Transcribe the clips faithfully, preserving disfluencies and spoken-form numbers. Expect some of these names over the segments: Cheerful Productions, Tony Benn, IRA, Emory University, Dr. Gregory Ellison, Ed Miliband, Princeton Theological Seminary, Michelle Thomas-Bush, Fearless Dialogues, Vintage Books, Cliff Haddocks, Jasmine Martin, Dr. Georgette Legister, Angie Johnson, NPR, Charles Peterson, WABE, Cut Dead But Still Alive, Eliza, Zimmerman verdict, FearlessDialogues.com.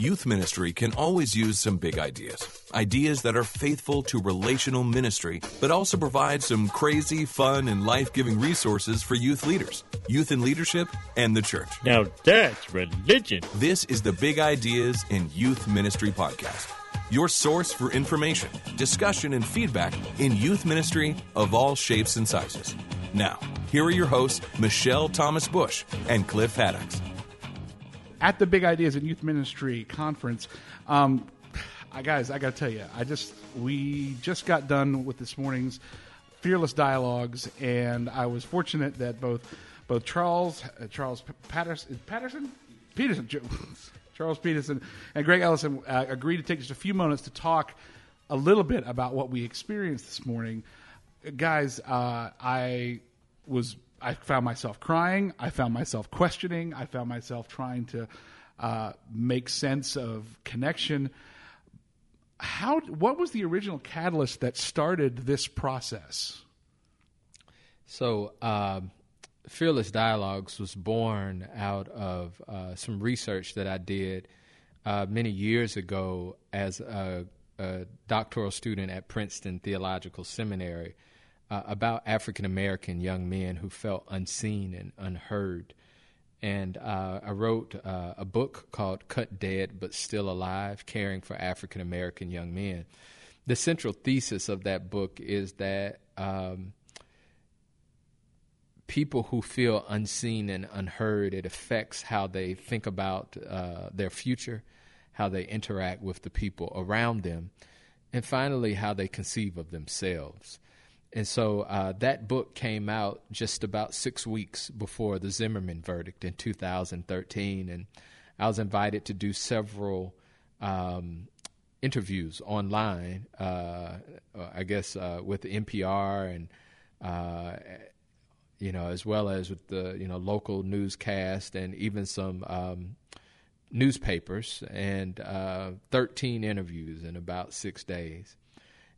Youth ministry can always use some big ideas. Ideas that are faithful to relational ministry, but also provide some crazy, fun, and life-giving resources for youth leaders, youth in leadership, and the church. Now that's religion. This is the Big Ideas in Youth Ministry podcast. Your source for information, discussion, and feedback in youth ministry of all shapes and sizes. Now, here are your hosts, Michelle Thomas-Bush and Cliff Haddocks. At the Big Ideas in Youth Ministry Conference, um, I, guys, I got to tell you, I just we just got done with this morning's Fearless Dialogues, and I was fortunate that both both Charles uh, Charles Patterson Patterson Peterson Charles Peterson and Greg Ellison uh, agreed to take just a few moments to talk a little bit about what we experienced this morning, guys. Uh, I was. I found myself crying. I found myself questioning. I found myself trying to uh, make sense of connection. How? What was the original catalyst that started this process? So, uh, Fearless Dialogues was born out of uh, some research that I did uh, many years ago as a, a doctoral student at Princeton Theological Seminary. Uh, about African-American young men who felt unseen and unheard. And uh, I wrote uh, a book called Cut Dead But Still Alive, Caring for African-American Young Men. The central thesis of that book is that um, people who feel unseen and unheard, it affects how they think about uh, their future, how they interact with the people around them, and finally how they conceive of themselves. And so uh, that book came out just about six weeks before the Zimmerman verdict in two thousand thirteen. And I was invited to do several um, interviews online, uh, I guess, uh, with N P R and, uh, you know, as well as with the, you know, local newscast and even some um, newspapers, and uh, thirteen interviews in about six days.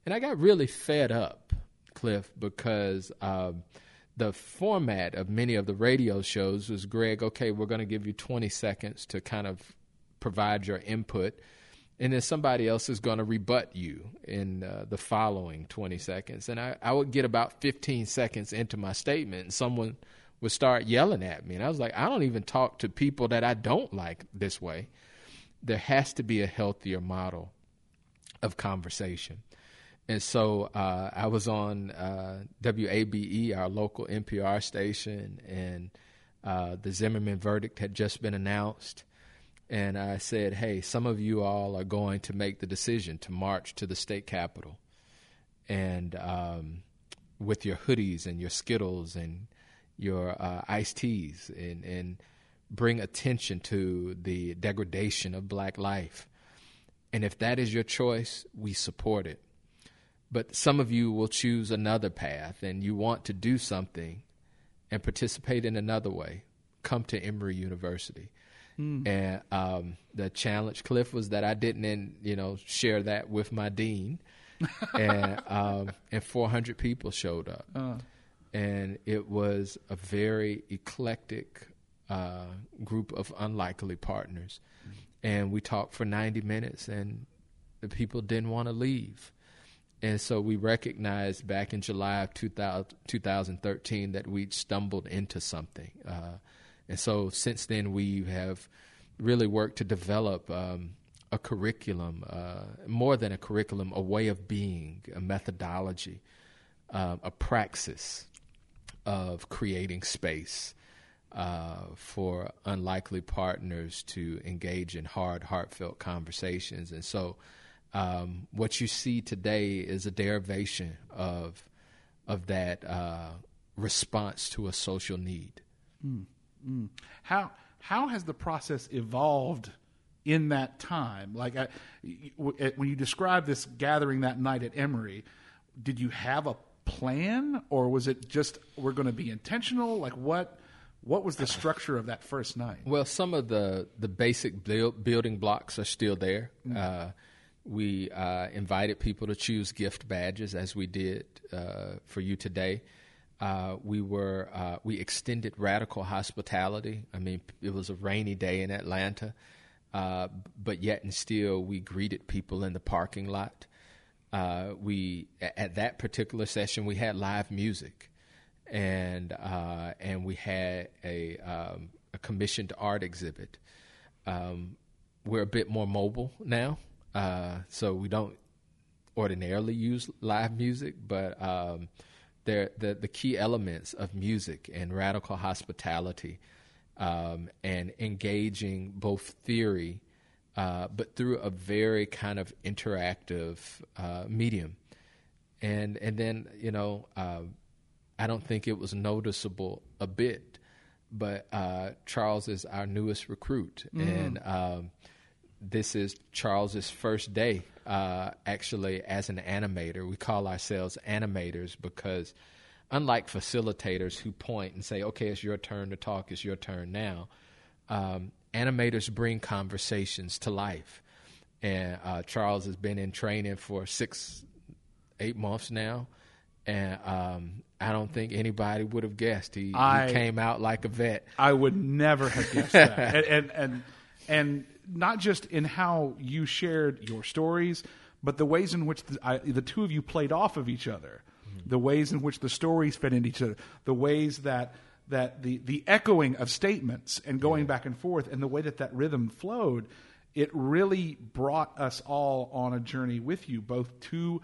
And I got really fed up, Cliff, because um, the format of many of the radio shows was, Greg, okay, we're going to give you twenty seconds to kind of provide your input, and then somebody else is going to rebut you in uh, the following twenty seconds. And I, I would get about fifteen seconds into my statement, and someone would start yelling at me. And I was like, I don't even talk to people that I don't like this way. There has to be a healthier model of conversation. And so uh, I was on uh, W A B E, our local N P R station, and uh, the Zimmerman verdict had just been announced. And I said, hey, some of you all are going to make the decision to march to the state capitol, and um, with your hoodies and your Skittles and your uh, iced teas, and, and bring attention to the degradation of black life. And if that is your choice, we support it. But some of you will choose another path, and you want to do something and participate in another way. Come to Emory University. Mm. And um, the challenge, Cliff, was that I didn't, you know, share that with my dean. and um, and four hundred people showed up. Uh. And it was a very eclectic uh, group of unlikely partners. Mm. And we talked for ninety minutes, and the people didn't want to leave. And so we recognized back in July of two thousand thirteen that we'd stumbled into something. Uh, and so since then, we have really worked to develop um, a curriculum, uh, more than a curriculum, a way of being, a methodology, uh, a praxis of creating space uh, for unlikely partners to engage in hard, heartfelt conversations. And so Um, what you see today is a derivation of of that uh, response to a social need. Mm, mm. How how has the process evolved in that time? Like I, when you describe this gathering that night at Emory, did you have a plan, or was it just we're going to be intentional? Like what? What was the structure of that first night? Well, some of the the basic build, building blocks are still there. Mm. Uh, We uh, invited people to choose gift badges, as we did uh, for you today. Uh, we were uh, we extended radical hospitality. I mean, it was a rainy day in Atlanta, uh, but yet and still we greeted people in the parking lot. Uh, we at that particular session we had live music, and uh, and we had a, um, a commissioned art exhibit. Um, we're a bit more mobile now, uh, so we don't ordinarily use live music, but. Um, The, the the key elements of music and radical hospitality um, and engaging both theory, uh, but through a very kind of interactive uh, medium. And and then, you know, uh, I don't think it was noticeable a bit, but uh, Charles is our newest recruit. Mm. And um, this is Charles's first day. Uh, actually, as an animator, we call ourselves animators because, unlike facilitators who point and say, "Okay, it's your turn to talk. It's your turn now," um, animators bring conversations to life. And uh, Charles has been in training for six, eight months now, and um, I don't think anybody would have guessed he, I, he came out like a vet. I would never have guessed that. and and. and And not just in how you shared your stories, but the ways in which the, I, the two of you played off of each other, mm-hmm. the ways in which the stories fed into each other, the ways that that the, the echoing of statements and going yeah. back and forth and the way that that rhythm flowed, it really brought us all on a journey with you, both to,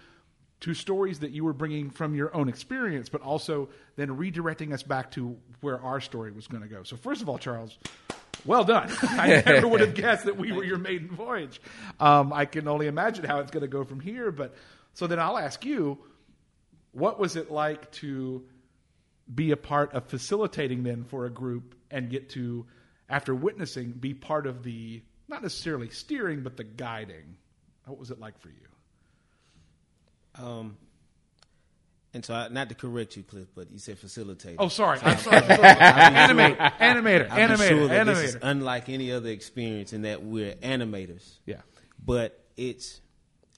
to stories that you were bringing from your own experience, but also then redirecting us back to where our story was going to go. So first of all, Charles... Well done. I never would have guessed that we were your maiden voyage. Um, I can only imagine how it's going to go from here. But so then I'll ask you, what was it like to be a part of facilitating then for a group and get to, after witnessing, be part of the, not necessarily steering, but the guiding? What was it like for you? Um. And so, I, not to correct you, Cliff, but you said facilitator. Oh, sorry. So I'm, I'm sorry. I'm, I'm Animate, sure, animator. I'm animator. Sure that animator. This is unlike any other experience in that we're animators. Yeah. But it's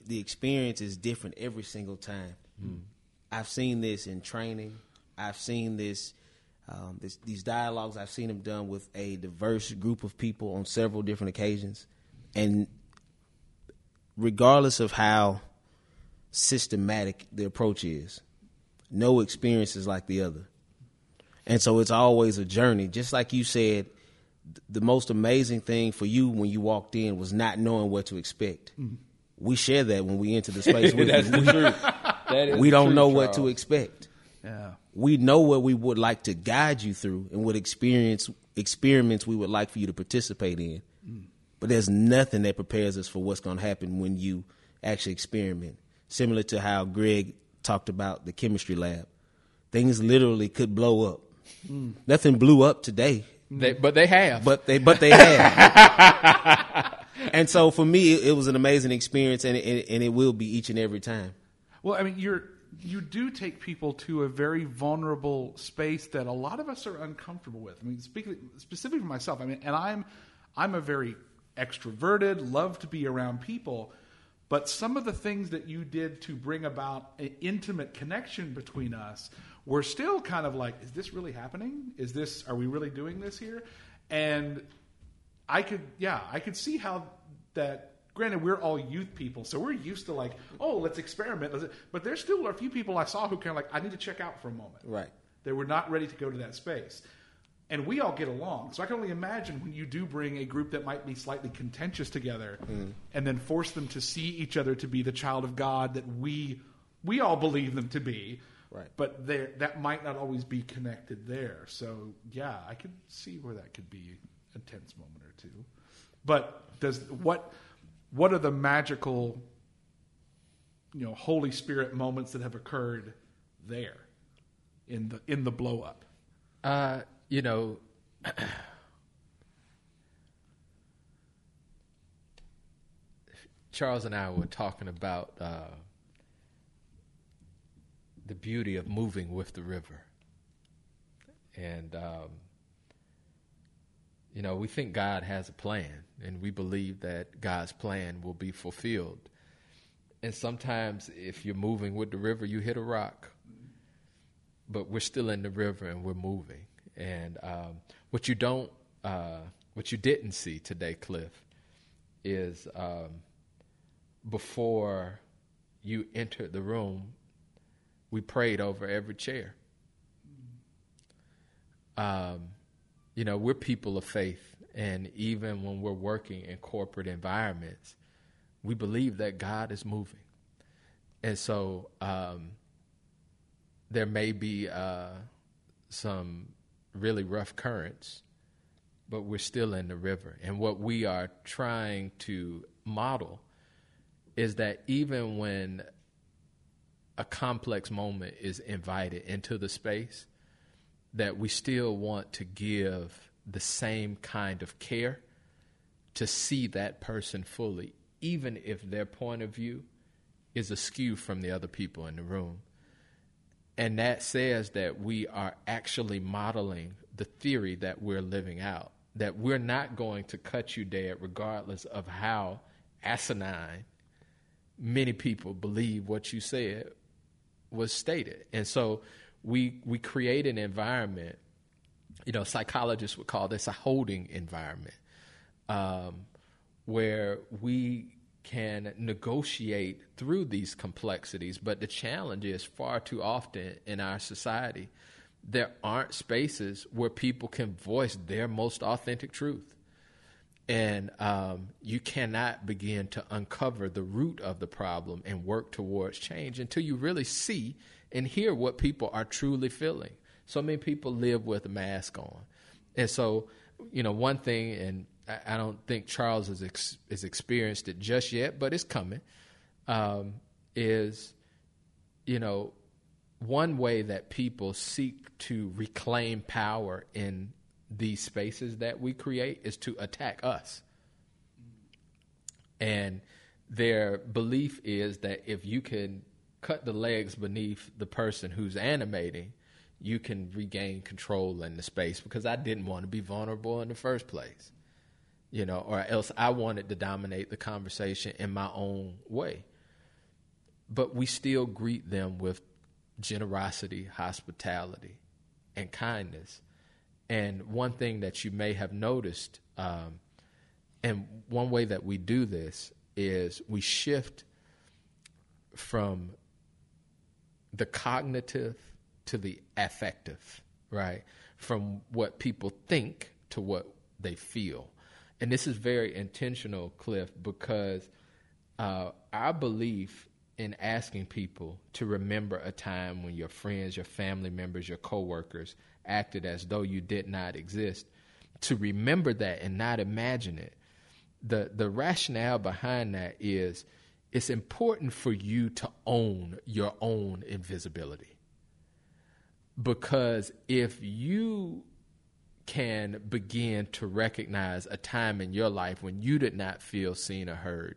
the experience is different every single time. Mm. I've seen this in training. I've seen this, um, this these dialogues. I've seen them done with a diverse group of people on several different occasions, and regardless of how systematic the approach is. No experience is like the other. And so it's always a journey. Just like you said, th- the most amazing thing for you when you walked in was not knowing what to expect. Mm-hmm. We share that when we enter the space with That's you. We, that is we don't true, know Charles. What to expect. Yeah. We know what we would like to guide you through and what experience experiments we would like for you to participate in. Mm. But there's nothing that prepares us for what's going to happen when you actually experiment. Similar to how Greg talked about the chemistry lab. Things literally could blow up. Mm. Nothing blew up today. They, but they have. But they but they have. And so for me, it was an amazing experience, and it, and it will be each and every time. Well, I mean, you're you do take people to a very vulnerable space that a lot of us are uncomfortable with. I mean, speaking, specifically for myself, I mean, and I'm I'm a very extroverted, love to be around people. But some of the things that you did to bring about an intimate connection between us were still kind of like, is this really happening? Is this, are we really doing this here? And I could, yeah, I could see how that, granted, we're all youth people, so we're used to like, oh, let's experiment. But there still are a few people I saw who kind of like, I need to check out for a moment. Right. They were not ready to go to that space. And we all get along. So I can only imagine when you do bring a group that might be slightly contentious together mm. and then force them to see each other to be the child of God that we we all believe them to be. Right. But that might not always be connected there. So, yeah, I could see where that could be a tense moment or two. But does what what are the magical, you know, Holy Spirit moments that have occurred there in the in the blow up? Uh You know, Charles and I were talking about uh, the beauty of moving with the river. And, um, you know, we think God has a plan, and we believe that God's plan will be fulfilled. And sometimes if you're moving with the river, you hit a rock. but we're still in the river and we're moving. And um, what you don't, uh, what you didn't see today, Cliff, is um, before you entered the room, we prayed over every chair. Um, you know, we're people of faith. And even when we're working in corporate environments, we believe that God is moving. And so um, there may be uh, some really rough currents, but we're still in the river. And what we are trying to model is that even when a complex moment is invited into the space, that we still want to give the same kind of care to see that person fully, even if their point of view is askew from the other people in the room. And that says that we are actually modeling the theory that we're living out, that we're not going to cut you dead regardless of how asinine many people believe what you said was stated. And so we we create an environment, you know, psychologists would call this a holding environment, um, where we can negotiate through these complexities. But the challenge is far too often in our society, there aren't spaces where people can voice their most authentic truth. And um, you cannot begin to uncover the root of the problem and work towards change until you really see and hear what people are truly feeling. So many people live with a mask on. And so, you know, one thing, and I don't think Charles has, ex- has experienced it just yet, but it's coming, um, is, you know, one way that people seek to reclaim power in these spaces that we create is to attack us. And their belief is that if you can cut the legs beneath the person who's animating, you can regain control in the space, because I didn't want to be vulnerable in the first place, you know, or else I wanted to dominate the conversation in my own way. But we still greet them with generosity, hospitality, and kindness. And one thing that you may have noticed, um, and one way that we do this is we shift from the cognitive to the affective, right? From what people think to what they feel. And this is very intentional, Cliff, because uh, our belief in asking people to remember a time when your friends, your family members, your coworkers acted as though you did not exist, to remember that and not imagine it. The the rationale behind that is it's important for you to own your own invisibility. Because if you can begin to recognize a time in your life when you did not feel seen or heard,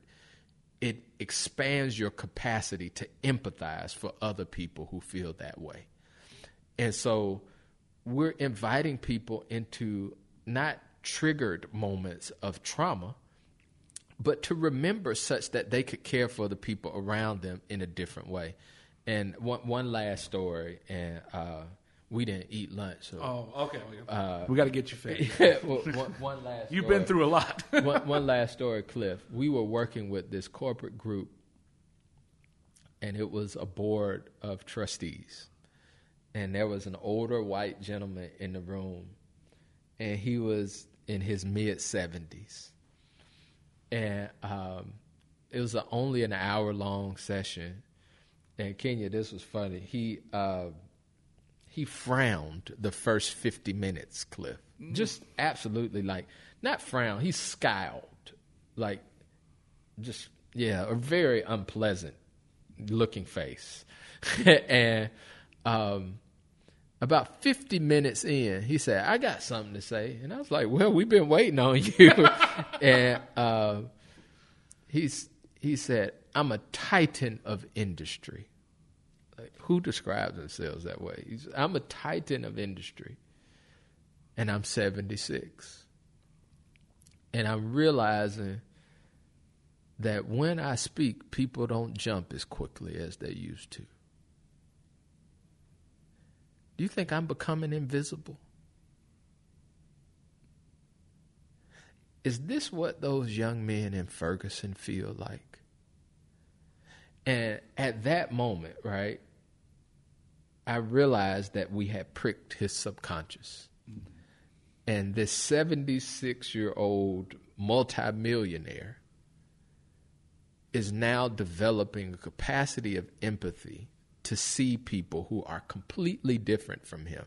it expands your capacity to empathize for other people who feel that way. And so we're inviting people into not triggered moments of trauma, but to remember such that they could care for the people around them in a different way. And one one last story, and uh, we didn't eat lunch. So, oh, okay. Uh, we got to get you fed. Yeah, well, one, one last story. You've been through a lot. one, one last story, Cliff. We were working with this corporate group, and it was a board of trustees. And there was an older white gentleman in the room, and he was in his mid-seventies. And um, it was a, only an hour-long session. And Kenya, this was funny. He uh, he frowned the first fifty minutes, Cliff. Mm. Just absolutely, like, not frown. He scowled. Like, just, yeah, a very unpleasant-looking face. And um, about fifty minutes in, he said, I got something to say. And I was like, well, we've been waiting on you. and uh, he's he said, I'm a titan of industry. Like, who describes themselves that way? He's, I'm a titan of industry, and I'm seventy-six. And I'm realizing that when I speak, people don't jump as quickly as they used to. Do you think I'm becoming invisible? Is this what those young men in Ferguson feel like? And at that moment, right, I realized that we had pricked his subconscious. Mm-hmm. And this seventy-six-year-old multimillionaire is now developing a capacity of empathy to see people who are completely different from him,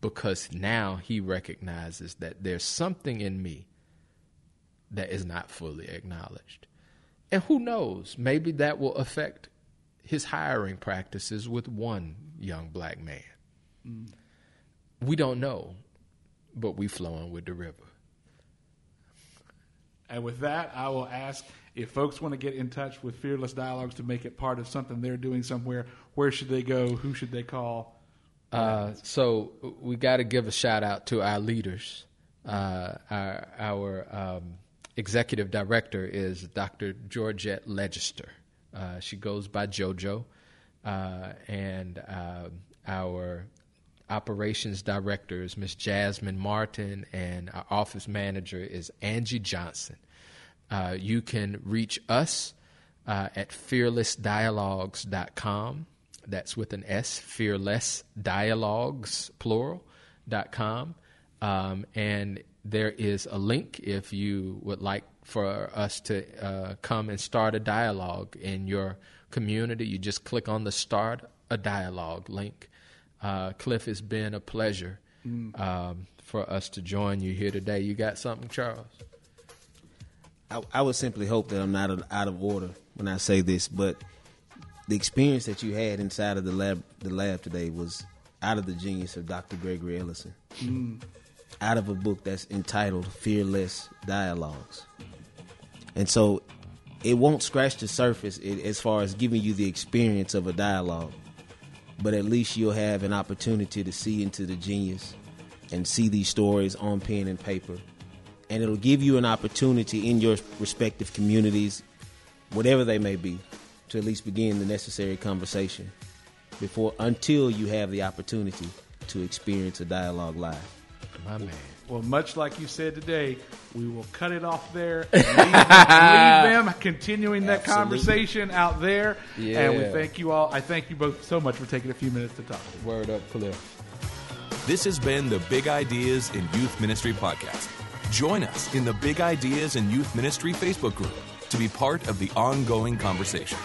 because now he recognizes that there's something in me that is not fully acknowledged. And who knows, maybe that will affect his hiring practices with one young black man. Mm. We don't know, but we flowing with the river. And with that, I will ask, if folks want to get in touch with Fearless Dialogues to make it part of something they're doing somewhere, where should they go? Who should they call? Uh, so we got to give a shout out to our leaders. Uh, our our um, executive director is Doctor Georgette Legister. Uh, she goes by JoJo. Uh, and uh, our operations director is Miss Jasmine Martin, and our office manager is Angie Johnson. Uh, you can reach us uh, at fearless dialogues dot com. That's with an S, Fearless Dialogues, plural, dot com. Um, and there is a link if you would like for us to uh, come and start a dialogue in your community. You just click on the Start a Dialogue link. Uh, Cliff, it's been a pleasure mm. um, for us to join you here today. You got something, Charles? I, I would simply hope that I'm not out of order when I say this, but the experience that you had inside of the lab, the lab today was out of the genius of Doctor Gregory Ellison, mm. out of a book that's entitled Fearless Dialogues. And so it won't scratch the surface as far as giving you the experience of a dialogue, but at least you'll have an opportunity to see into the genius and see these stories on pen and paper. And it'll give you an opportunity in your respective communities, whatever they may be, to at least begin the necessary conversation before until you have the opportunity to experience a dialogue live. My man. Well, much like you said today, we will cut it off there and leave, leave them continuing that Absolutely. Conversation out there. Yeah. And we thank you all. I thank you both so much for taking a few minutes to talk. Word up, Cliff. This has been the Big Ideas in Youth Ministry podcast. Join us in the Big Ideas in Youth Ministry Facebook group to be part of the ongoing conversation.